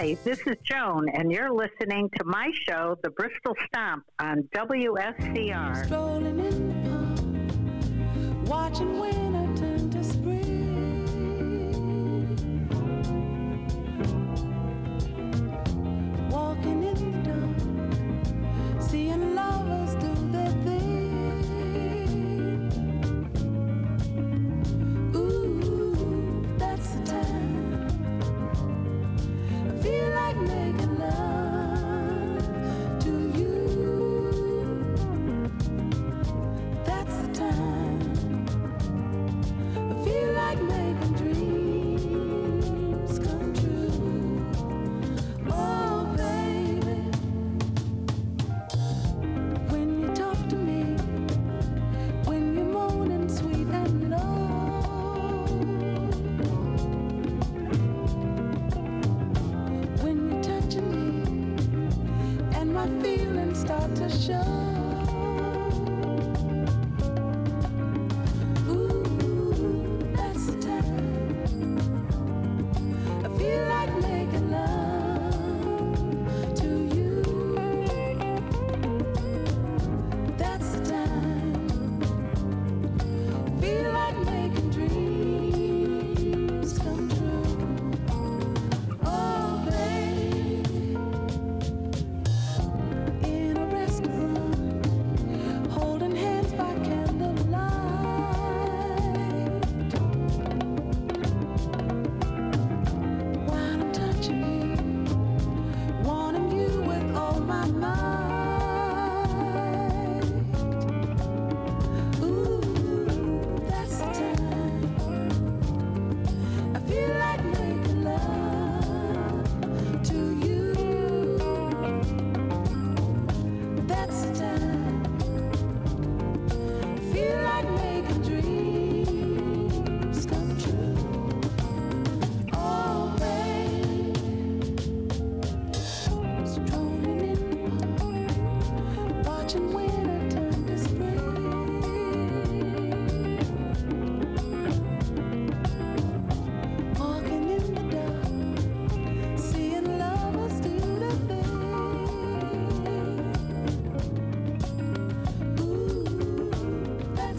Hi, this is Joan, and you're listening to my show, The Bristol Stomp, on WSCR. Strolling in the pond, watching winter turn to spring. Walking in the dawn, seeing lovers do their thing. Ooh, that's the time. Feel like making love to you. That's the time. I feel like making dreams come true. Oh, baby, when you talk to me, when you're moaning sweet and low. My feelings start to show. Ooh, that's the time. I feel like making love to you. That's the time. I feel like making dreams come true. Oh, baby. That's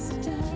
the time.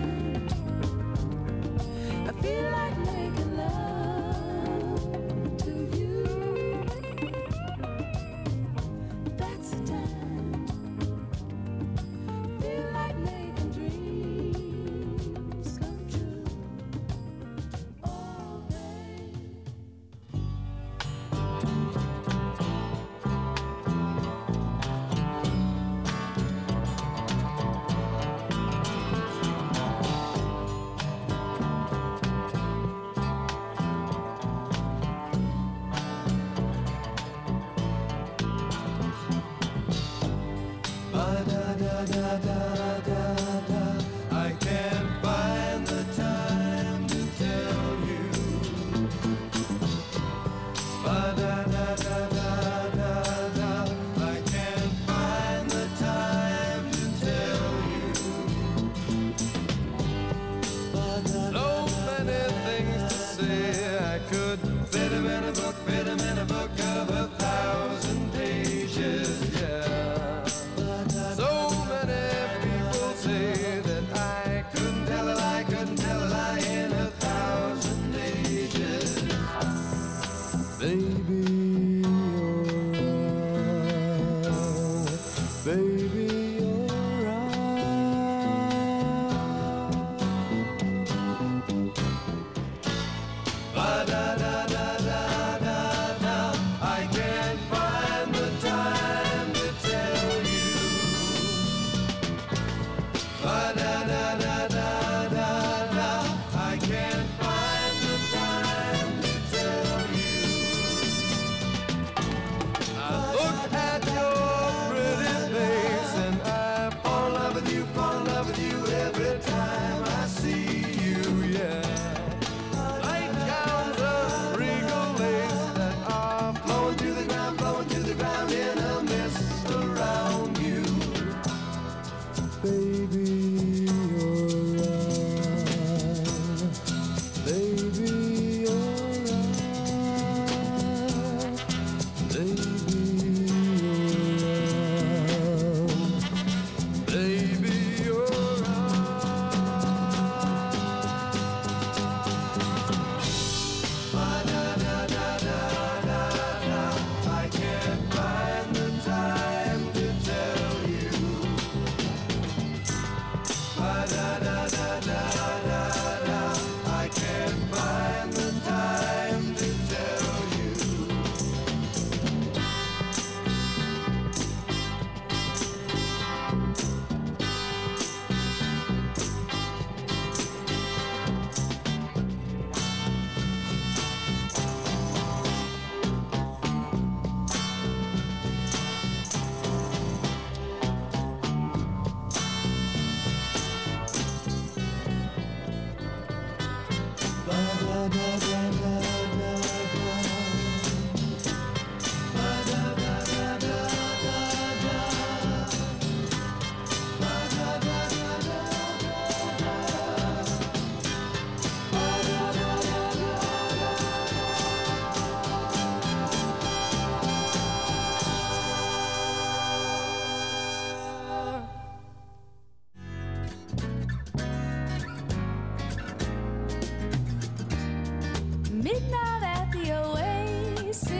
midnight at the oasis.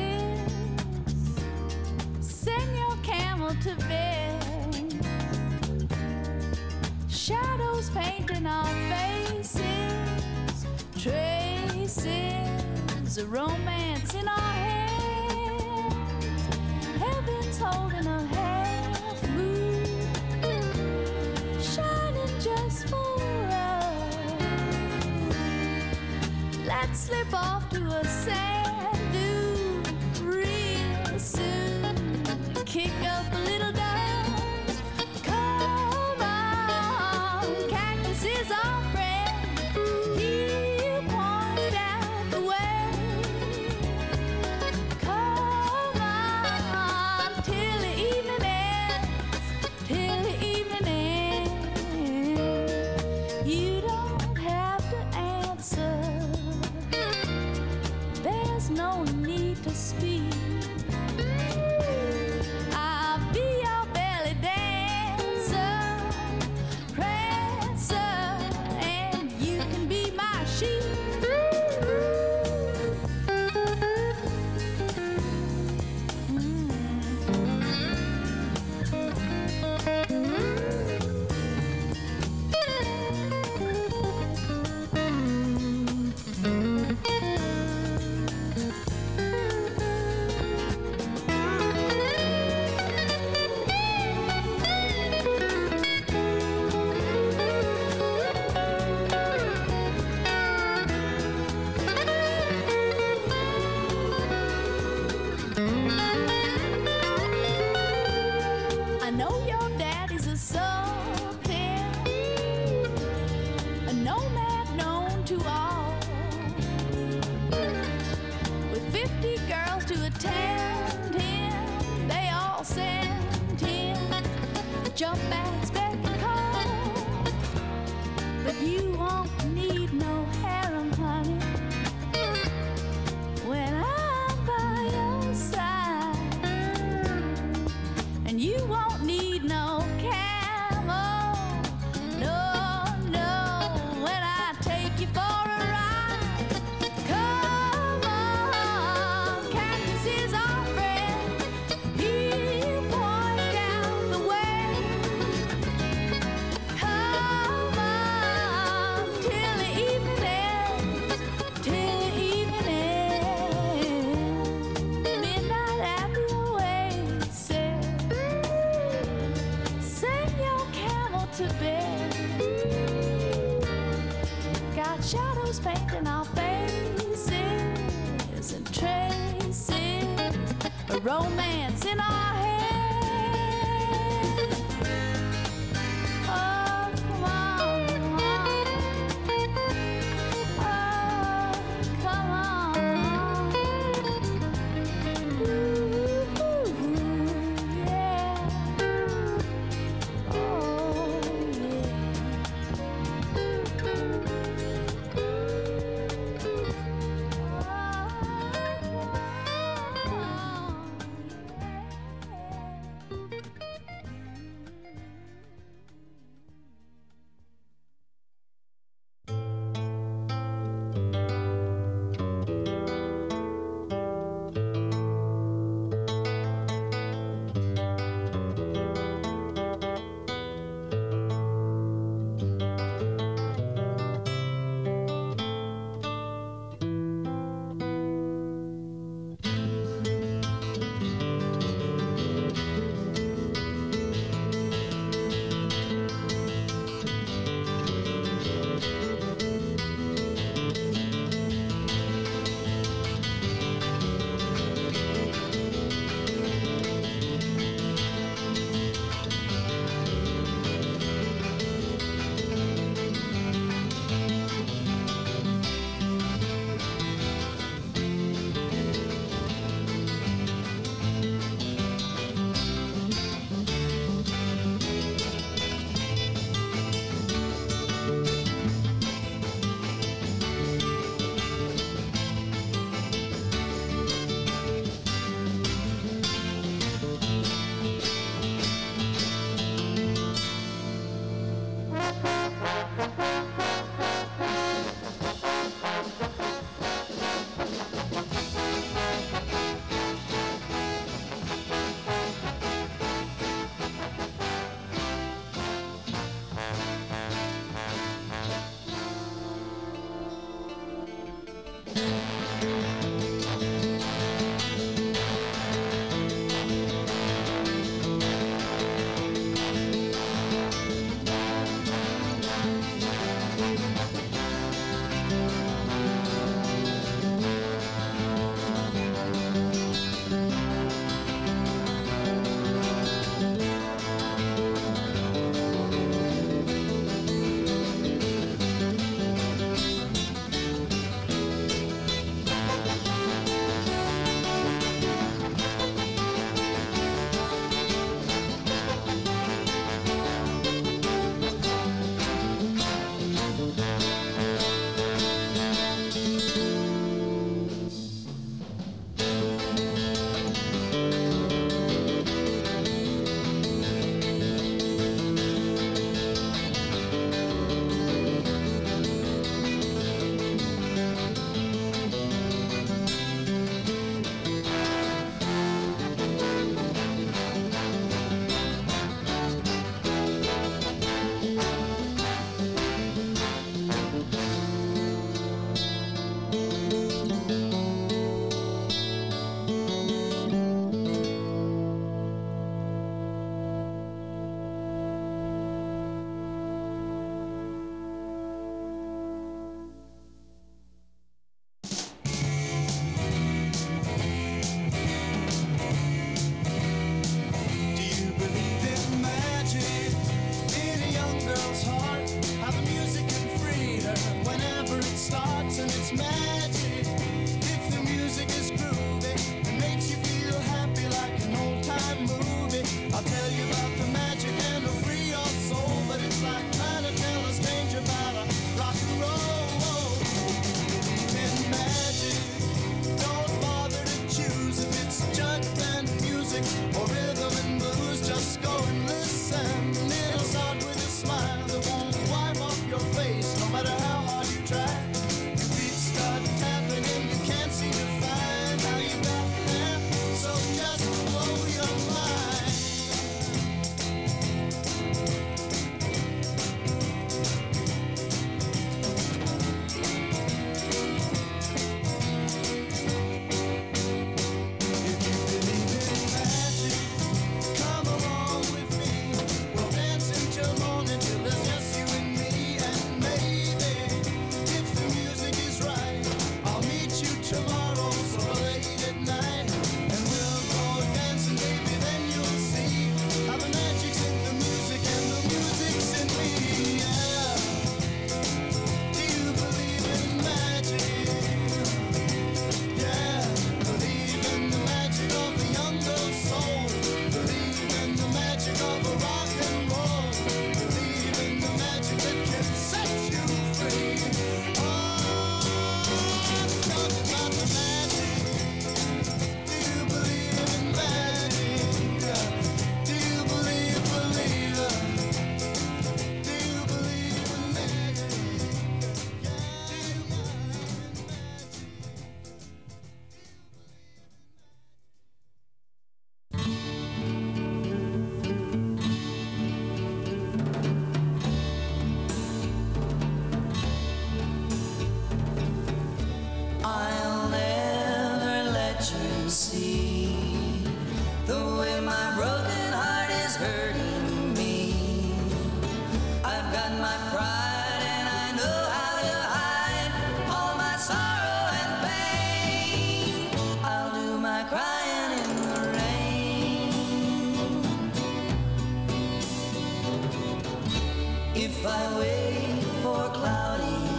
Send your camel to bed. Shadows painting our faces. Traces of romance in our heads. Heaven's holding a half moon, shining just for us. Let's slip off to a sand dune real soon, kick up a little dust. Come on, Cactus is our friend, he'll point out the way. Come on, till the evening ends, till the evening ends. You don't have to answer, no need to speak. I'll be your belly dancer, prancer, and you can be my sheep. Jump back, beck and call, but you won't need no harem, honey, when I'm by your side. And you won't need no camel, no, when I take you for a ride. Come on, Cactus is our friend, he'll point out the way. Got shadows painting our faces and traces of romance in our head. Oh, come on, oh, come on. Ooh, yeah. Oh, yeah.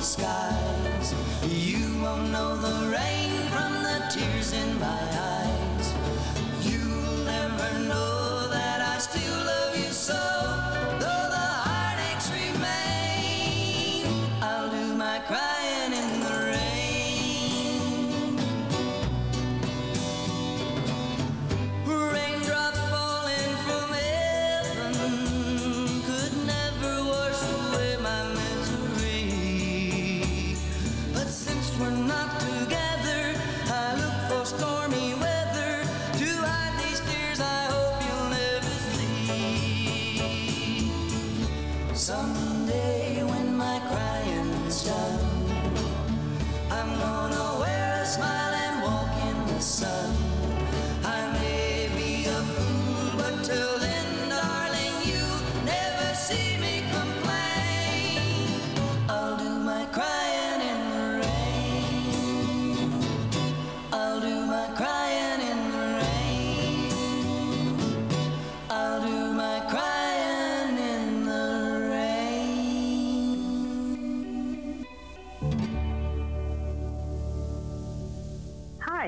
skies. You won't know the rain from the tears in my eyes. You'll never know that I still love you so, though the heartaches remain. I'll do my crying in the rain. Raindrop falling from heaven could never wash away my misery. But since we're not together, I look for stormy weather to hide these tears I hope you'll never see. Someday when my crying's done, I'm gonna wear a smile and walk in the sun. I may be a fool, but till then, darling, you'll never see me complain. I'll do my crying in the rain. I'll do my crying in the rain. I'll do my crying in the rain. Hi,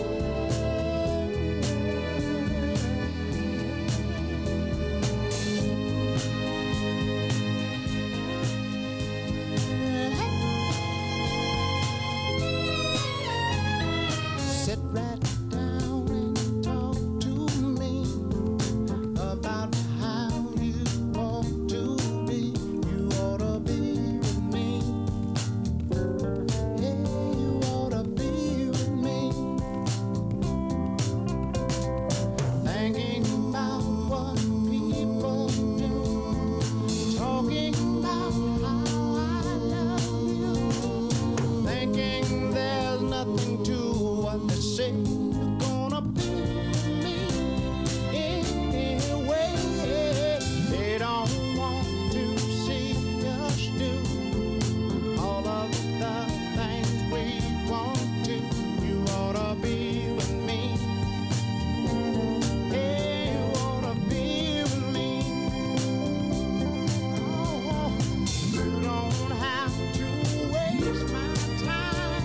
Sit right down and talk to me about how you want to be. You ought to be with me. Yeah, you ought to be with me. Thinking about what people do, talking about how I love you, thinking there's nothing to what they say. You're gonna be with me anyway. They don't want to see us do all of the things we want to. You ought to be with me. Yeah, you ought to be with me. Oh, you don't have to waste my time.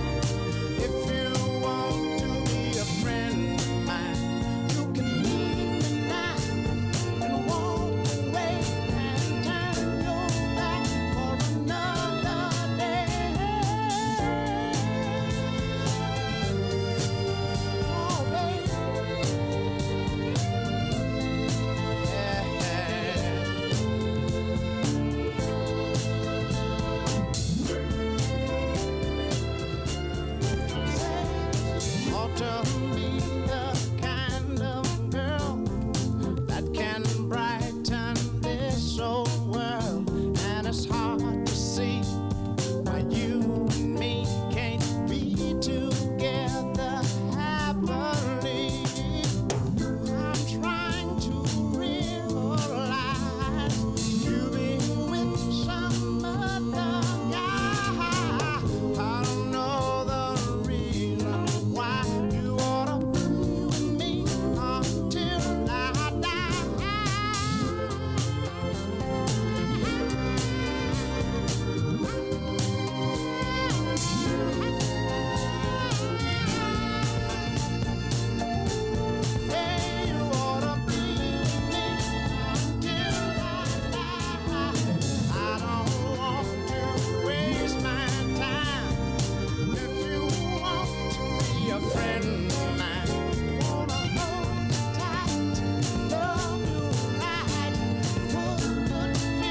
If you want to be a friend of mine, you can leave tonight and walk away and turn your back for another day. Oh, baby. Yeah. Ought to be the kind of girl that can brighten this old world. And it's hard to see why you and me can't be together happily. I'm trying to realize you being with some other guy. I don't know the reason why. You ought to be with me until I die. Hey, you ought to be with me until I die. I don't want to waste my time. If you want to be a friend of mine, wanna hold me tight, love you right, put good feelings in your life.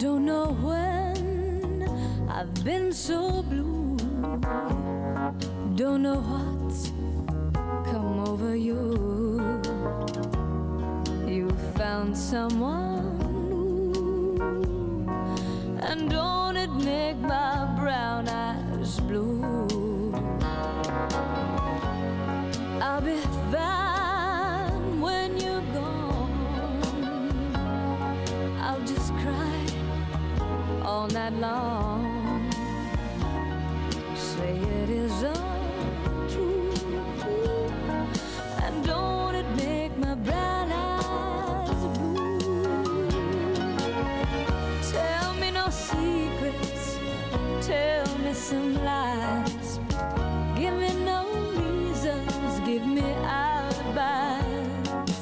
Don't know when I've been so blue. don't know what's come over you. You found someone new, and don't it make my brown eyes blue? I'll be fine when you're gone. I'll just cry all night long. Say it isn't. Some lies, give me no reasons, give me alibis.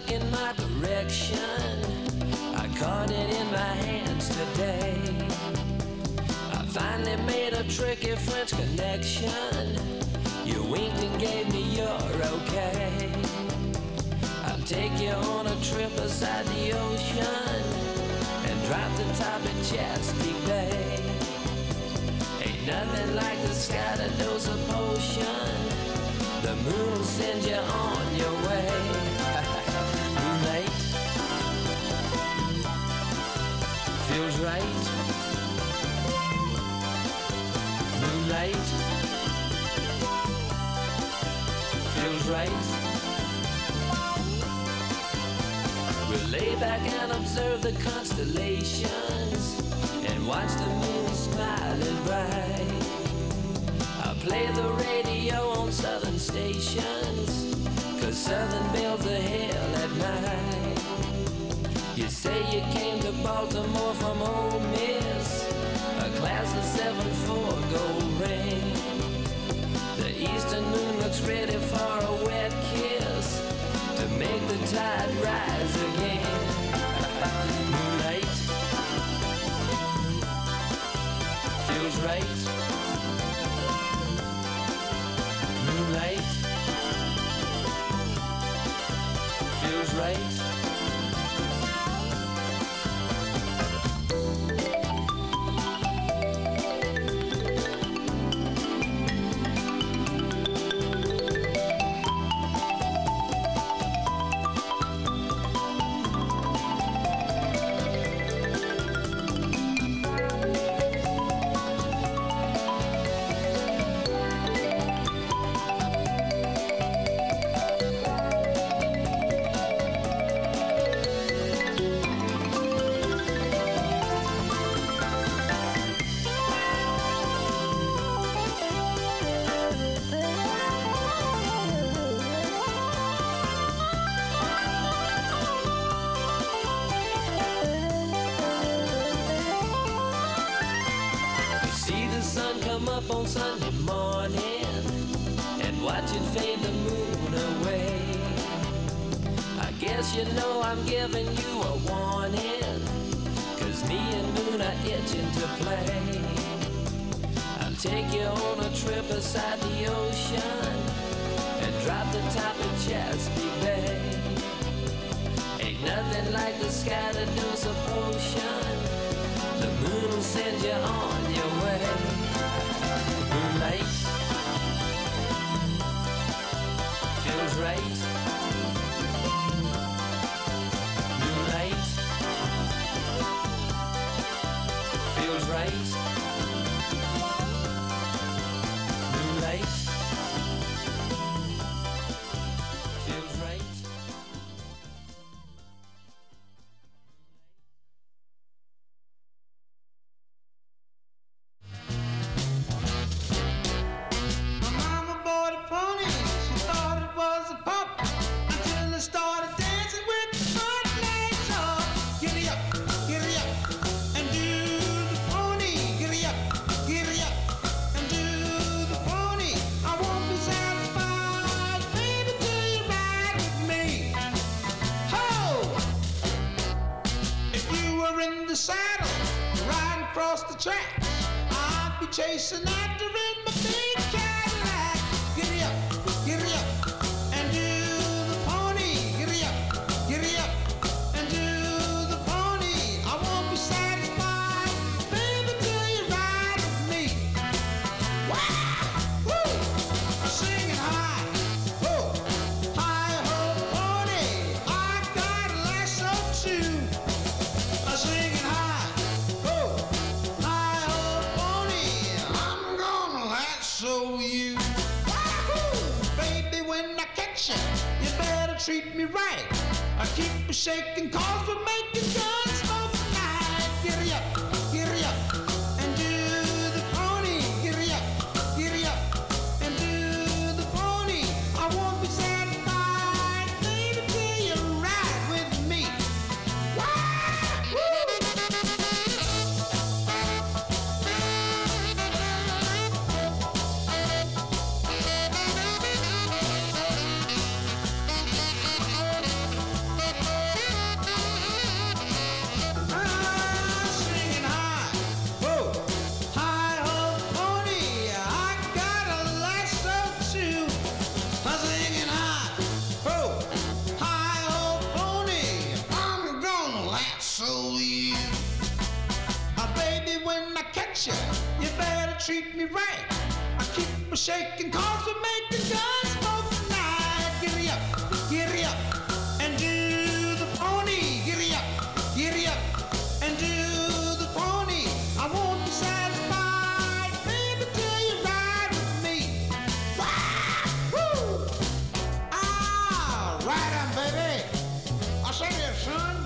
look in my direction. I caught it in my hands today. I finally made a tricky French connection. You winked and gave me your okay. I'll take you on a trip beside the ocean and drop the top at Chesapeake Bay. Ain't nothing like the sky to dose a potion. The moon sends you on your way. Moonlight feels right. Moonlight feels right. We'll lay back and observe the constellations and watch the moon smile and bright. I'll play the radio on southern stations, cause southern bells are hell at night. You say you came to Baltimore from Ole Miss, a class of 7-4 gold ring. The eastern moon looks ready for a wet kiss to make the tide rise again. Moonlight feels right. Moonlight feels right. On Sunday morning and watch it fade the moon away. I guess you know I'm giving you a warning, cause me and moon are itching to play. I'll take you on a trip beside the ocean and drop the top of Chesapeake Bay. Ain't nothing like the sky to dose a potion. The moon will send you on your way. Moonlight feels right. Moonlight feels right. Moonlight feels right. Chasing after in my big Cadillac. Giddy up, and do the pony. Giddy up, and do the pony. I won't be satisfied, baby, till you ride with me. Wow, woo, singing high, woo, high ho pony. I got a lasso too. I singing high. Treat me right. I keep a shaking cause we're making guns smoke tonight. Giddy up, and do the pony. Giddy up, and do the pony. I won't be satisfied, baby, till you ride with me. Woo! action. You better treat me right. I keep shaking 'cause we're making God smoke tonight. Giddy up, and do the pony. Giddy up, and do the pony. I won't be satisfied, baby, till you ride with me. Woo! Ah, ride 'em, baby. I say there, son.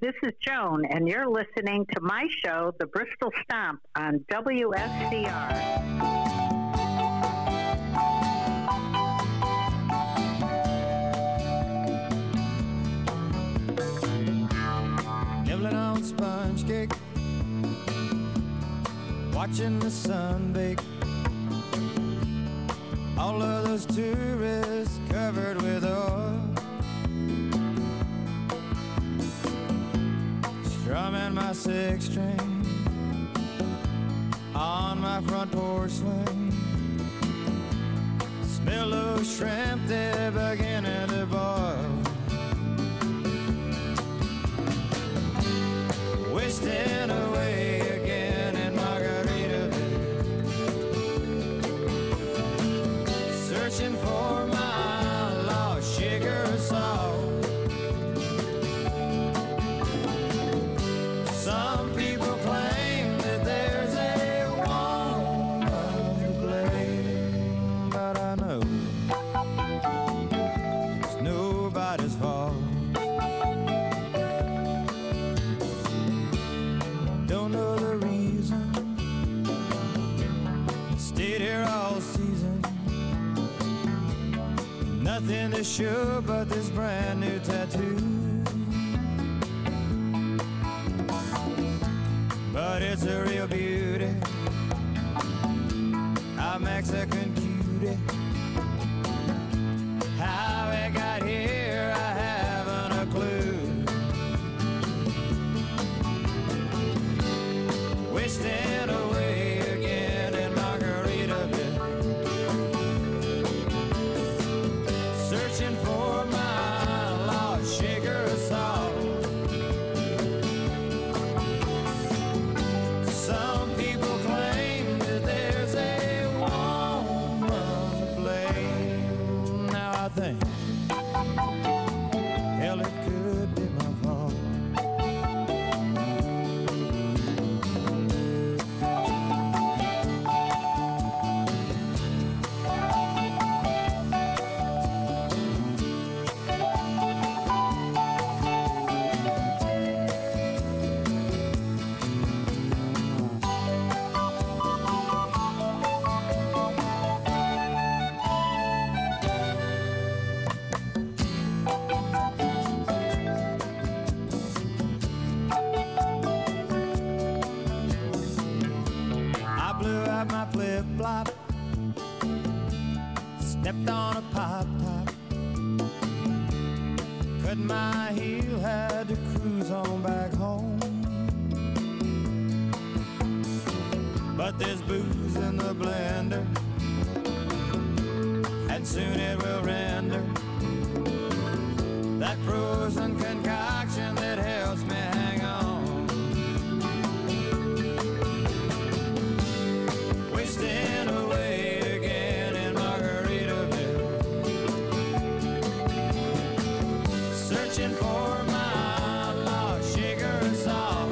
This is Joan, and you're listening to my show, The Bristol Stomp, on WSCR. Nibbling on sponge cake, watching the sun bake. All of those tourists covered with oil, drumming my six string on my front porch swing. Smell of shrimp, they're beginning to boil. Wasting away again in Margaritaville, searching for my lost sugar salt. Nothing to show but this brand new tattoo, but it's a real beauty, a Mexican cutie. How it got here, I haven't a clue. flip-flop, stepped on a pop-top, cut my heel, had to cruise on back home. But there's booze in the blender, and soon it will render that frozen concoction that helps me hang on. Wasting away again in Margaritaville, searching for my lost shaker and salt.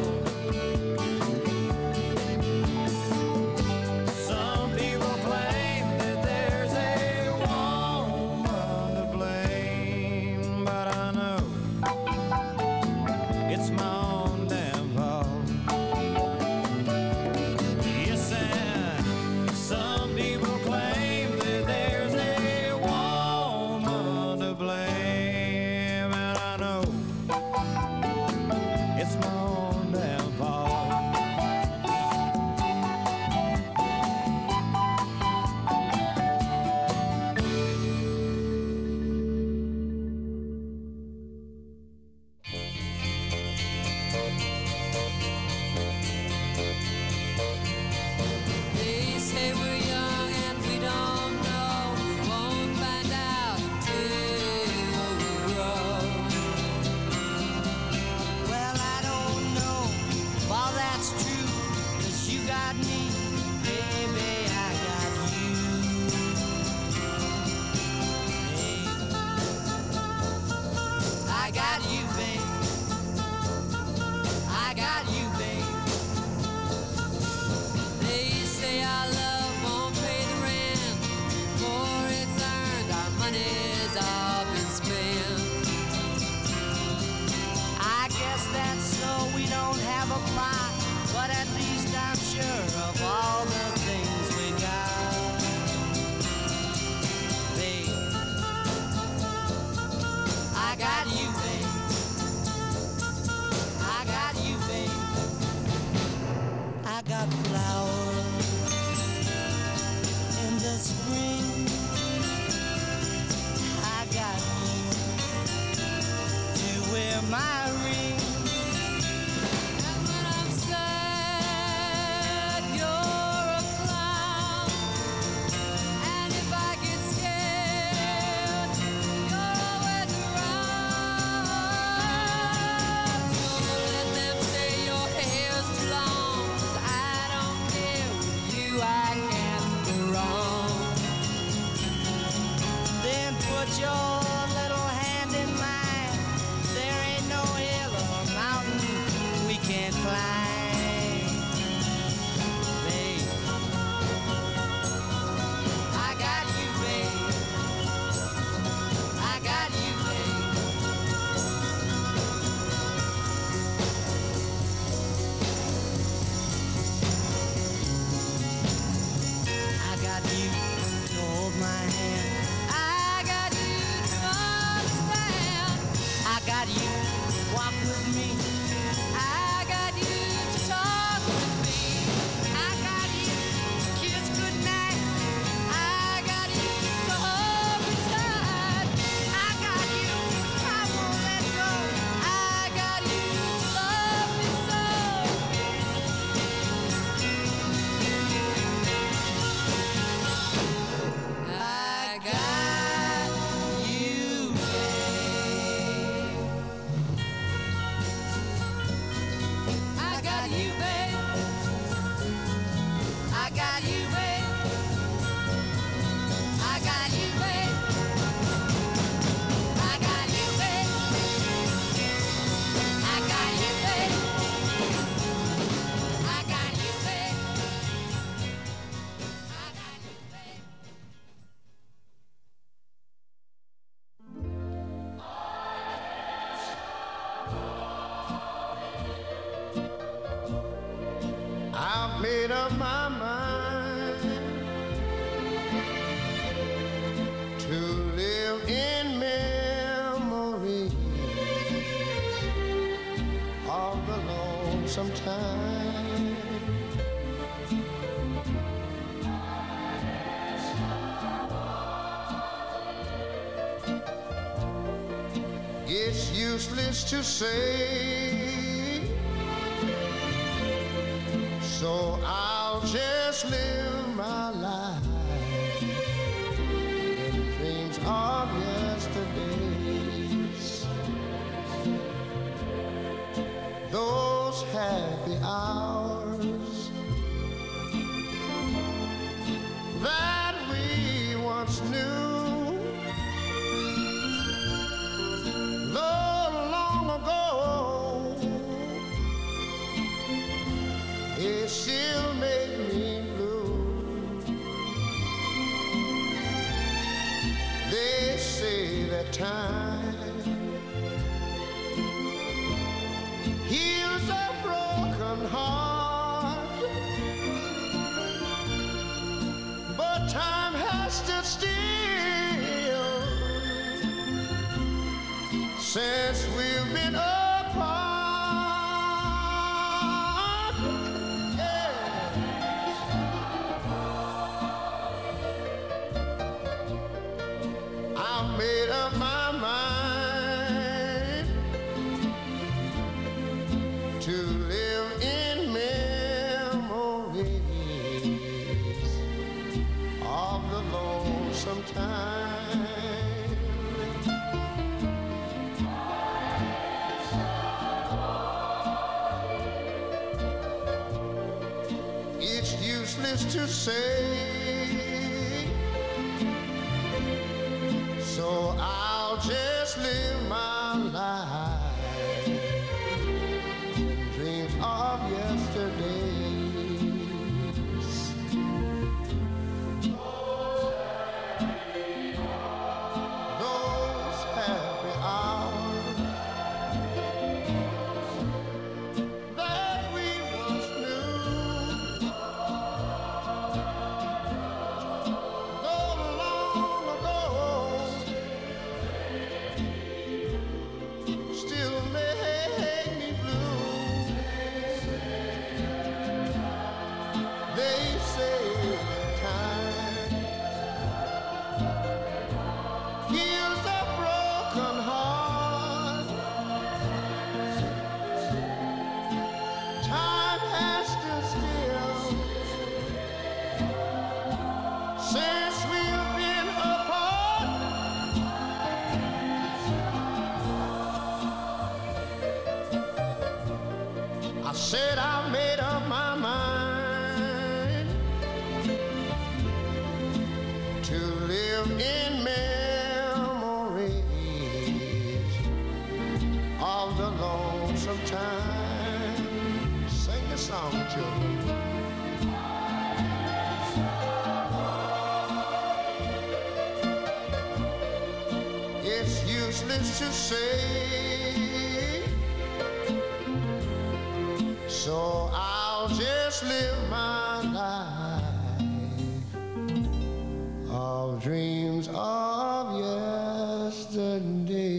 Sometime used to say. So I'll just live my life in dreams of yesterdays. Those happy hours that we once knew, she'll make me blue. They say that time heals a broken heart, but time has to steal since we've been apart. To say, so I'll just live my life in dreams of yesterdays. Those happy hours that we once knew, in memories of the lonesome time. Sing a song, children. It's useless to say, so I'll just live my life of dreams of yesterday.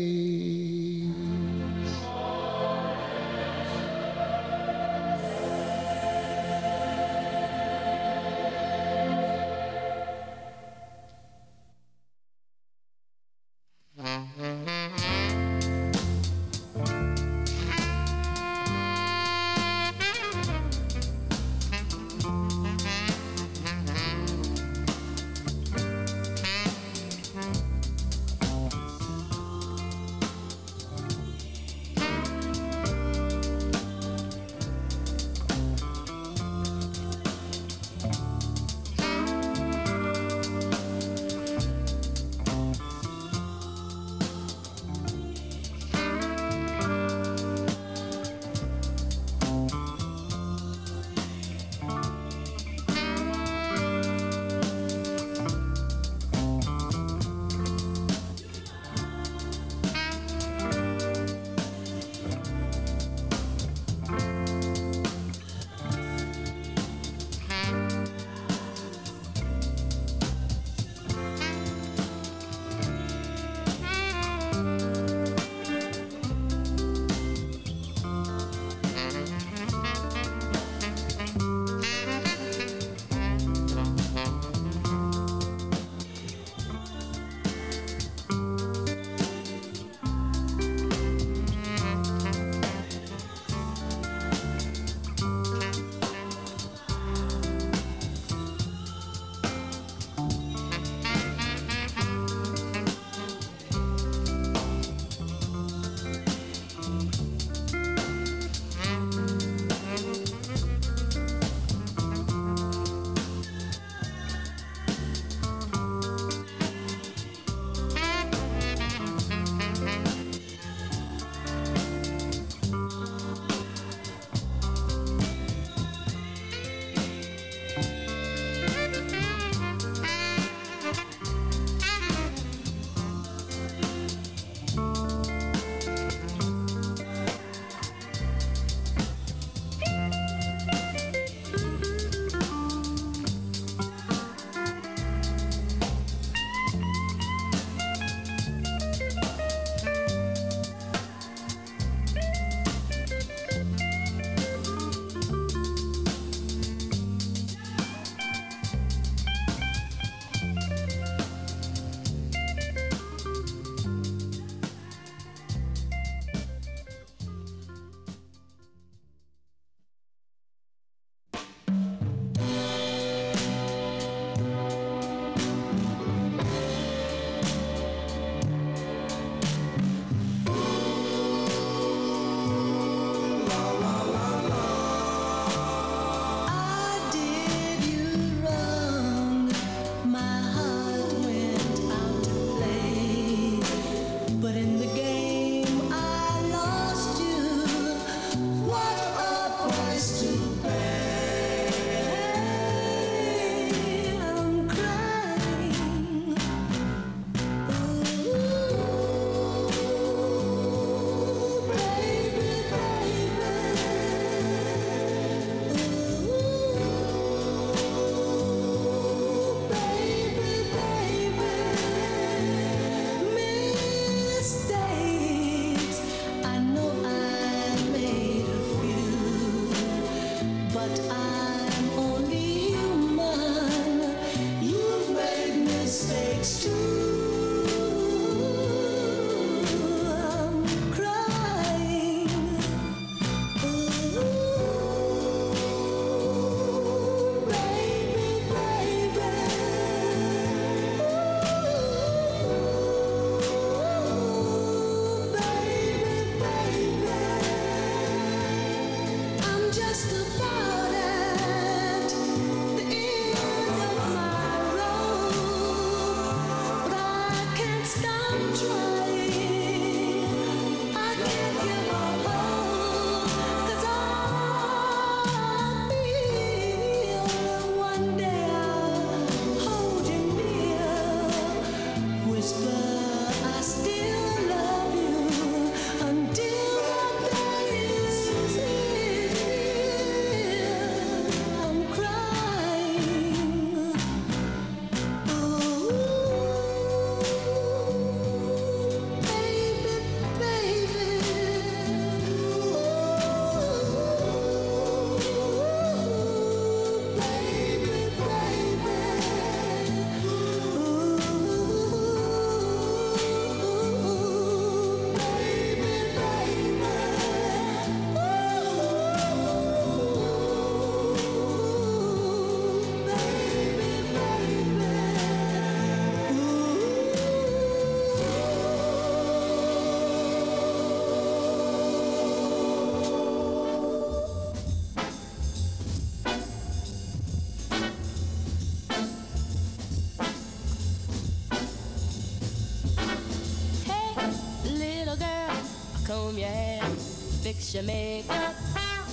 Fix your makeup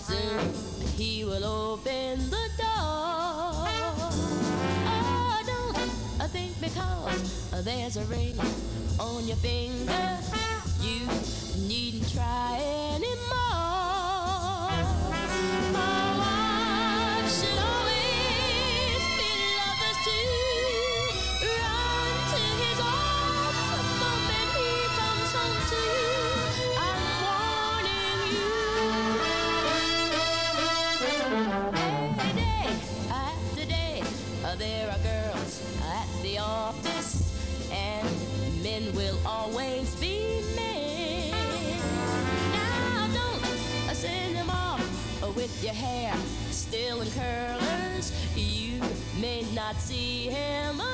soon, he will open the door. Oh, don't think because there's a ring on your finger, you needn't try anymore. For love should always be lovers too. Run to his arms the moment he comes home to you. There are girls at the office, and men will always be men. Now don't send them off with your hair still in curlers. You may not see him again.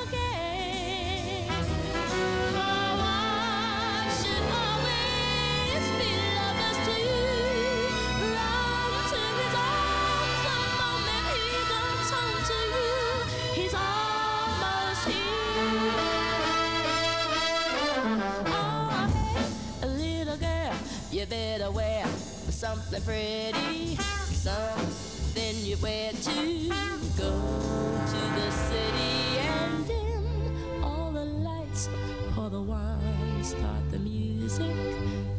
For love should always be lovers too. Run to his arms the moment he comes home to you. He's almost here. Oh, hey, little girl, you better wear something pretty, something you wear to go to the city and dim all the lights, pour the wine, start the music.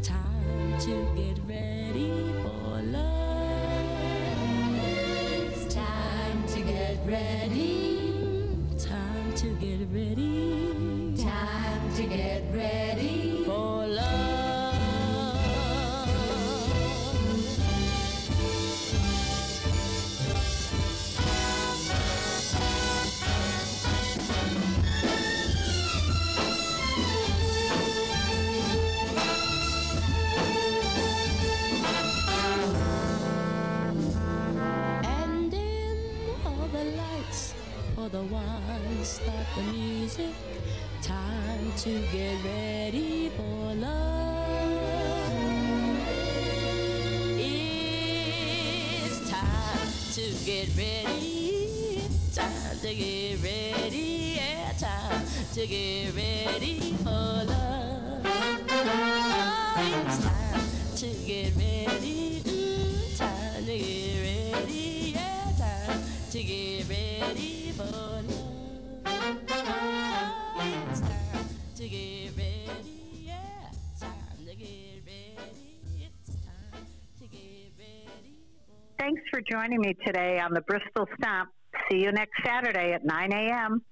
Time to get ready for love. It's time to get ready. To get ready, time to get ready for love. And in all the lights, all the wine. Start the music, time to get ready for love. It's time to get ready, time to get ready, yeah, time to get ready for love. Oh, it's time to get ready, time to get ready, yeah, time to get ready for love. It's time to get ready, yeah, time to get ready, it's time to get ready. Thanks for joining me today on the Bristol Stomp. See you next Saturday at 9 a.m.